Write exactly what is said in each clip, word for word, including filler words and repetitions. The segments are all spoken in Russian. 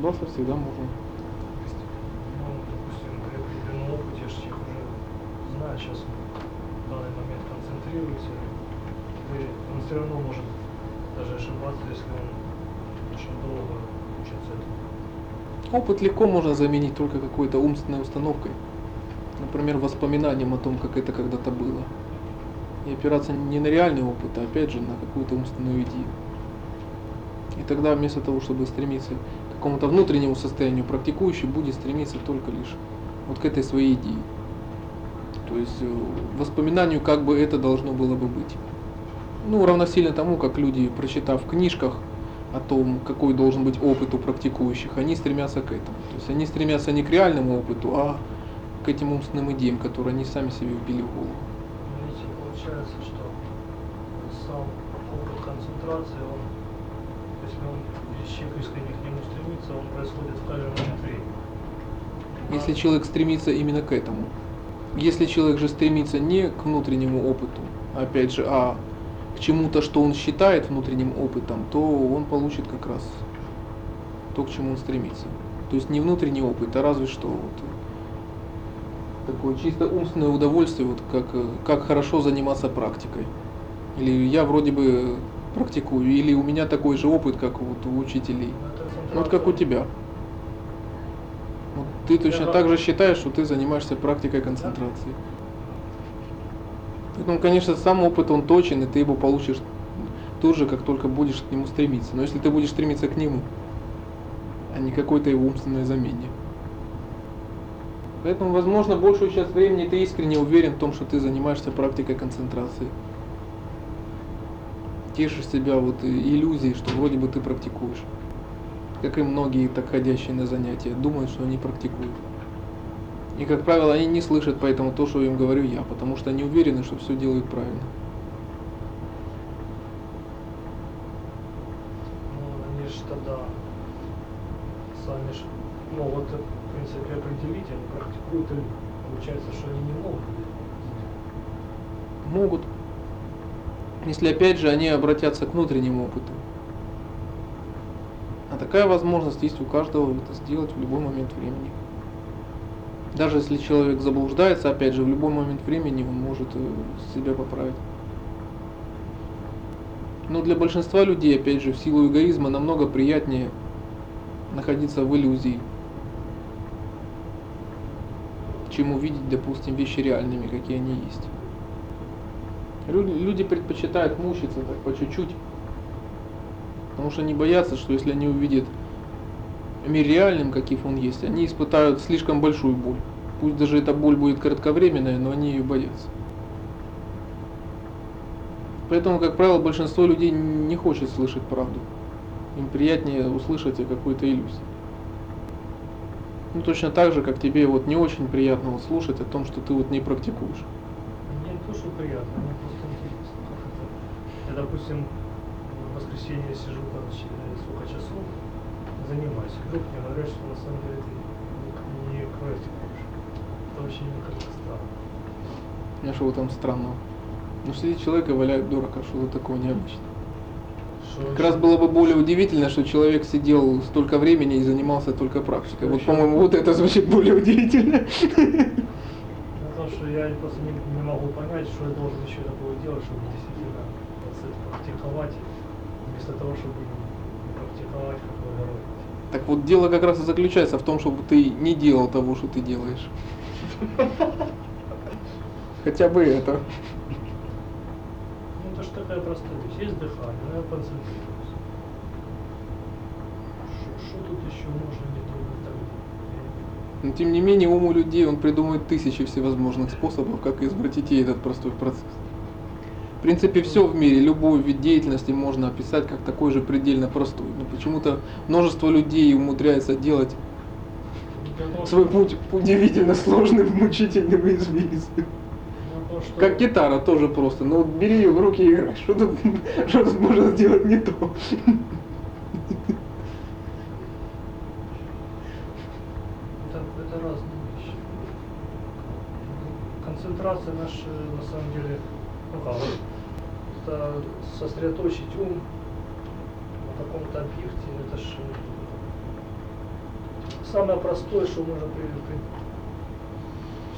государства всегда можно. Ну, допустим, при определенном опыте я уже знаю, сейчас в данный момент концентрируется, он все равно может даже ошибаться, если он очень долго учится этому. Опыт легко можно заменить только какой-то умственной установкой, например, воспоминанием о том, как это когда-то было. И опираться не на реальный опыт, а опять же на какую-то умственную идею. И тогда вместо того, чтобы стремиться к какому-то внутреннему состоянию, практикующий будет стремиться только лишь вот к этой своей идее. То есть воспоминанию, как бы это должно было бы быть. Ну, равносильно тому, как люди, прочитав в книжках о том, какой должен быть опыт у практикующих, они стремятся к этому. То есть они стремятся не к реальному опыту, а к этим умственным идеям, которые они сами себе вбили в голову. Видите, получается, что сам опыт концентрации, он, если он, если человек искренне к нему стремится, он происходит в каждом момент времени. Если человек стремится именно к этому. Если человек же стремится не к внутреннему опыту, опять же, а к чему-то, что он считает внутренним опытом, то он получит как раз то, к чему он стремится. То есть не внутренний опыт, а разве что вот такое чисто умственное удовольствие, вот как, как хорошо заниматься практикой. Или я вроде бы практикую, или у меня такой же опыт, как вот у учителей. Вот как у тебя. Вот ты точно так же считаешь, что ты занимаешься практикой концентрации. Поэтому, конечно, сам опыт, он точен, и ты его получишь тут же, как только будешь к нему стремиться. Но если ты будешь стремиться к нему, а не какой-то его умственной замене. Поэтому, возможно, большую часть времени ты искренне уверен в том, что ты занимаешься практикой концентрации. Тешишь себя вот иллюзией, что вроде бы ты практикуешь. Как и многие, так ходящие на занятия, думают, что они практикуют. И, как правило, они не слышат поэтому то, что им говорю я, потому что они уверены, что все делают правильно. Ну, они же тогда сами же могут, в принципе, определить, они практикуют, или получается, что они не могут. Могут. Если, опять же, они обратятся к внутреннему опыту. А такая возможность есть у каждого это сделать в любой момент времени. Даже если человек заблуждается, опять же, в любой момент времени он может себя поправить. Но для большинства людей, опять же, в силу эгоизма намного приятнее находиться в иллюзии, чем увидеть, допустим, вещи реальными, какие они есть. Люди предпочитают мучиться так по чуть-чуть, потому что они боятся, что если они увидят мир реальным, каких он есть, они испытают слишком большую боль. Пусть даже эта боль будет кратковременная, но они ее боятся. Поэтому, как правило, большинство людей не хочет слышать правду. Им приятнее услышать о какой-то иллюзии. Ну, точно так же, как тебе вот не очень приятно вот слушать о том, что ты вот не практикуешь. Мне не то, что приятно, мне просто интересно. Я, допустим, в воскресенье сижу там сколько часов, занимаюсь. Вдруг мне говорят, что на самом деле ты не практикуешь. Это вообще не как-то странно. А что там странного? Ну сидит человек и валяет дурака, что такого необычного. Шо как еще? Раз было бы более удивительно, что человек сидел столько времени и занимался только практикой. Что вот, по-моему, вот это звучит более удивительно. Потому что я просто не, не могу понять, что я должен еще такое делать, чтобы действительно практиковать, вместо того, чтобы практиковать, как вы говорите. Так вот, дело как раз и заключается в том, чтобы ты не делал того, что ты делаешь. Хотя бы это. Ну, это ж такая простая вещь. Есть дыхание, но я концентрируюсь. Что тут еще можно не думать тогда? Но тем не менее, ум у людей, он придумает тысячи всевозможных способов, как извратить этот простой процесс. В принципе, все в мире, любой вид деятельности можно описать как такой же предельно простой. Но почему-то множество людей умудряется делать свой путь удивительно сложным, мучительным и извилистым. Ну, что... Как гитара тоже просто. Но вот бери ее в руки и играй. Что тут, что тут можно сделать не то? Это разные вещи. Концентрация наша, на самом деле, ну как, это сосредоточить ум на каком-то объекте, это же самое простое, что можно привыкнуть.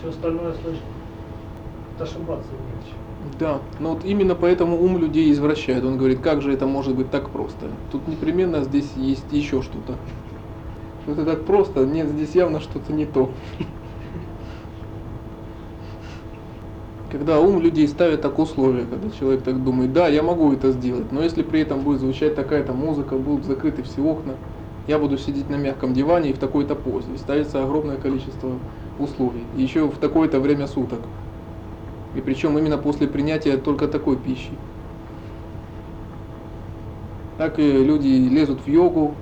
Все остальное сложно. Ошибаться иначе. Да, но вот именно поэтому ум людей извращает. Он говорит, как же это может быть так просто? Тут непременно здесь есть еще что-то. Что-то так просто, нет, здесь явно что-то не то. Когда ум людей ставит так условия, когда человек так думает, да, я могу это сделать, но если при этом будет звучать такая-то музыка, будут закрыты все окна, я буду сидеть на мягком диване и в такой-то позе. И ставится огромное количество условий. И еще в такое-то время суток. И причем именно после принятия только такой пищи. Так и люди лезут в йогу,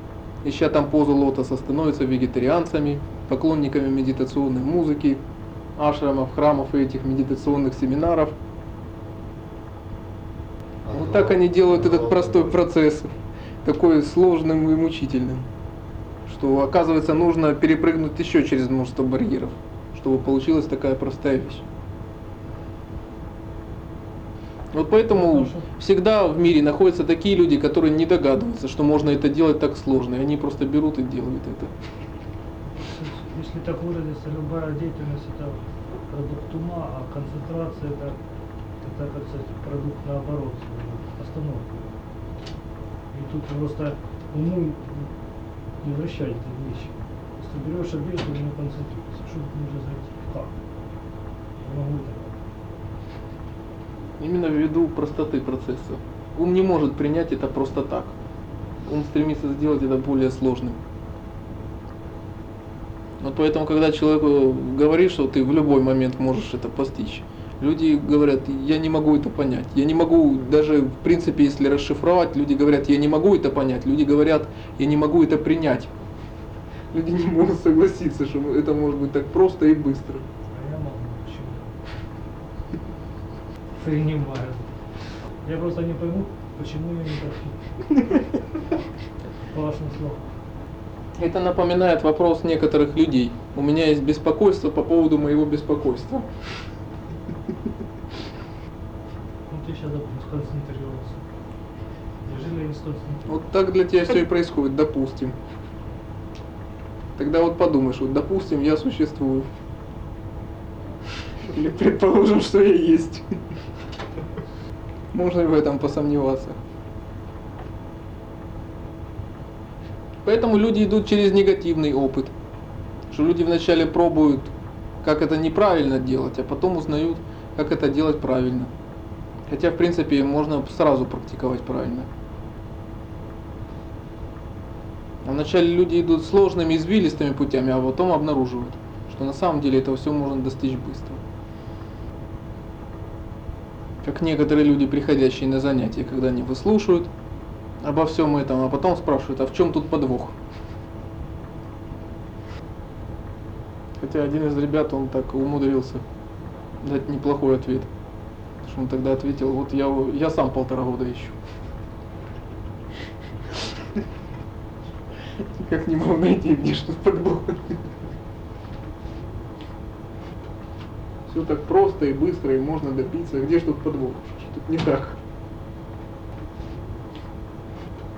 ища там позу лотоса, становятся вегетарианцами, поклонниками медитационной музыки, ашрамов, храмов и этих медитационных семинаров. Вот так они делают этот простой процесс, такой сложным и мучительным, что, оказывается, нужно перепрыгнуть еще через множество барьеров, чтобы получилась такая простая вещь. Вот поэтому Хорошо. Всегда в мире находятся такие люди, которые не догадываются, что можно это делать так сложно, и они просто берут и делают это. Если так выразиться, любая деятельность – это продукт ума, а концентрация – это, это как сказать, продукт наоборот, остановка. И тут просто уму не вращать эти вещи. Если берешь объект, он не концентрируется. Что тут нужно зайти? Как? Я могу это. Именно ввиду простоты процесса. Ум не может принять это просто так. Ум стремится сделать это более сложным. Вот поэтому, когда человеку говоришь, что ты в любой момент можешь это постичь, люди говорят, я не могу это понять. Я не могу, даже в принципе, если расшифровать, люди говорят, я не могу это понять. Люди говорят, я не могу это принять. Люди не могут согласиться, что это может быть так просто и быстро. Принимаю. Я просто не пойму, почему я не прошу. По вашим словам. Это напоминает вопрос некоторых людей. У меня есть беспокойство по поводу моего беспокойства. Ну ты сейчас, допустим, сконцентрировался. Неужели я не сконцентрировался? Вот так для тебя все и происходит, допустим. Тогда вот подумаешь, вот допустим, я существую. Или предположим, что я есть. Можно в этом посомневаться. Поэтому люди идут через негативный опыт. Что люди вначале пробуют, как это неправильно делать, а потом узнают, как это делать правильно. Хотя, в принципе, можно сразу практиковать правильно. А вначале люди идут сложными, извилистыми путями, а потом обнаруживают, что на самом деле этого все можно достичь быстро. Как некоторые люди, приходящие на занятия, когда они выслушают обо всем этом, а потом спрашивают, а в чем тут подвох? Хотя один из ребят, он так умудрился дать неплохой ответ. Потому что он тогда ответил, вот я, я сам полтора года ищу. Никак не могу найти, где что-то подвох. Все так просто и быстро, и можно добиться. Где ж тут подвох? Что тут не так?